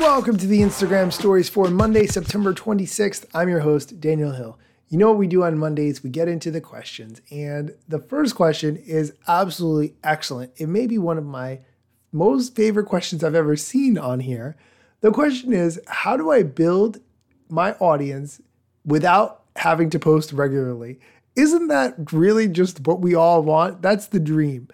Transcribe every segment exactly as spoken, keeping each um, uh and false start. Welcome to the Instagram Stories for Monday, September twenty-sixth. I'm your host, Daniel Hill. You know what we do on Mondays? We get into the questions. And the first question is absolutely excellent. It may be one of my most favorite questions I've ever seen on here. The question is, how do I build my audience without having to post regularly? Isn't that really just what we all want? That's the dream.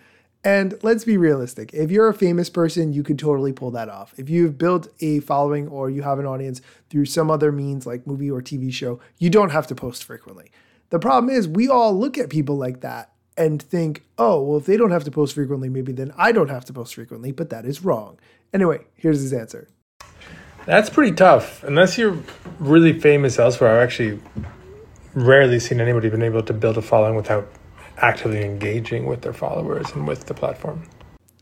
And let's be realistic. If you're a famous person, you could totally pull that off. If you've built a following or you have an audience through some other means like movie or T V show, you don't have to post frequently. The problem is we all look at people like that and think, oh, well, if they don't have to post frequently, maybe then I don't have to post frequently, but that is wrong. Anyway, here's his answer. That's pretty tough. Unless you're really famous elsewhere, I've actually rarely seen anybody been able to build a following without actively engaging with their followers and with the platform.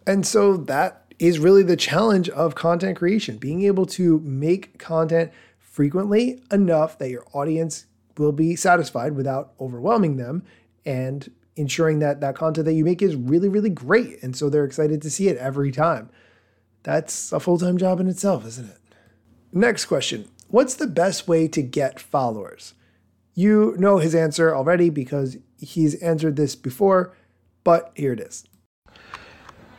And so that is really the challenge of content creation, being able to make content frequently enough that your audience will be satisfied without overwhelming them and ensuring that that content that you make is really, really great. And so they're excited to see it every time. That's a full-time job in itself, isn't it? Next question. What's the best way to get followers? You know his answer already because he's answered this before, but here it is.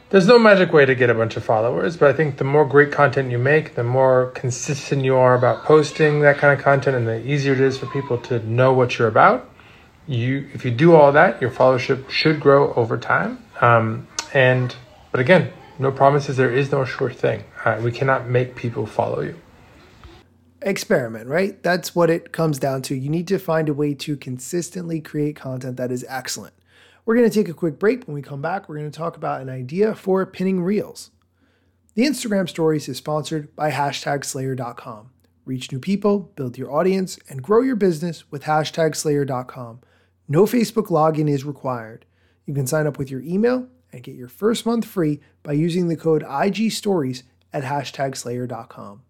There's no magic way to get a bunch of followers, but I think the more great content you make, the more consistent you are about posting that kind of content, and the easier it is for people to know what you're about. You, if you do all that, your followership should grow over time. Um, and but again, no promises. There is no sure thing. Uh, we cannot make people follow you. Experiment, right? That's what it comes down to. You need to find a way to consistently create content that is excellent. We're going to take a quick break. When we come back, we're going to talk about an idea for pinning reels. The Instagram Stories is sponsored by hashtag slayer dot com. Reach new people, build your audience, and grow your business with hashtag slayer dot com. No Facebook login is required. You can sign up with your email and get your first month free by using the code I G Stories at hashtag slayer dot com.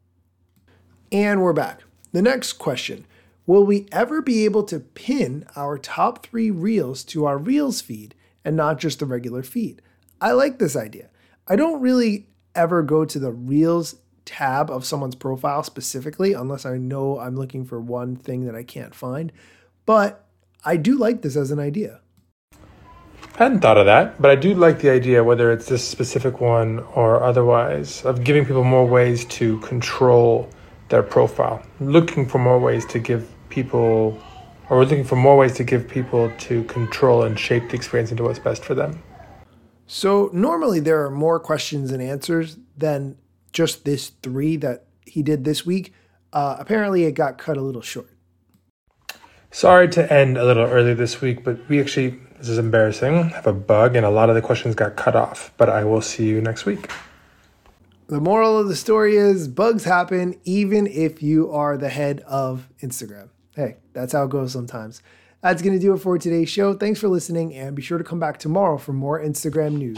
And we're back. The next question, will we ever be able to pin our top three reels to our reels feed and not just the regular feed? I like this idea. I don't really ever go to the reels tab of someone's profile specifically, unless I know I'm looking for one thing that I can't find, but I do like this as an idea. I hadn't thought of that, but I do like the idea, whether it's this specific one or otherwise, of giving people more ways to control their profile, looking for more ways to give people, or looking for more ways to give people to control and shape the experience into what's best for them. So normally there are more questions and answers than just this three that he did this week. Uh, apparently it got cut a little short. Sorry to end a little early this week, but we actually, this is embarrassing, have a bug and a lot of the questions got cut off, but I will see you next week. The moral of the story is bugs happen even if you are the head of Instagram. Hey, that's how it goes sometimes. That's going to do it for today's show. Thanks for listening, and be sure to come back tomorrow for more Instagram news.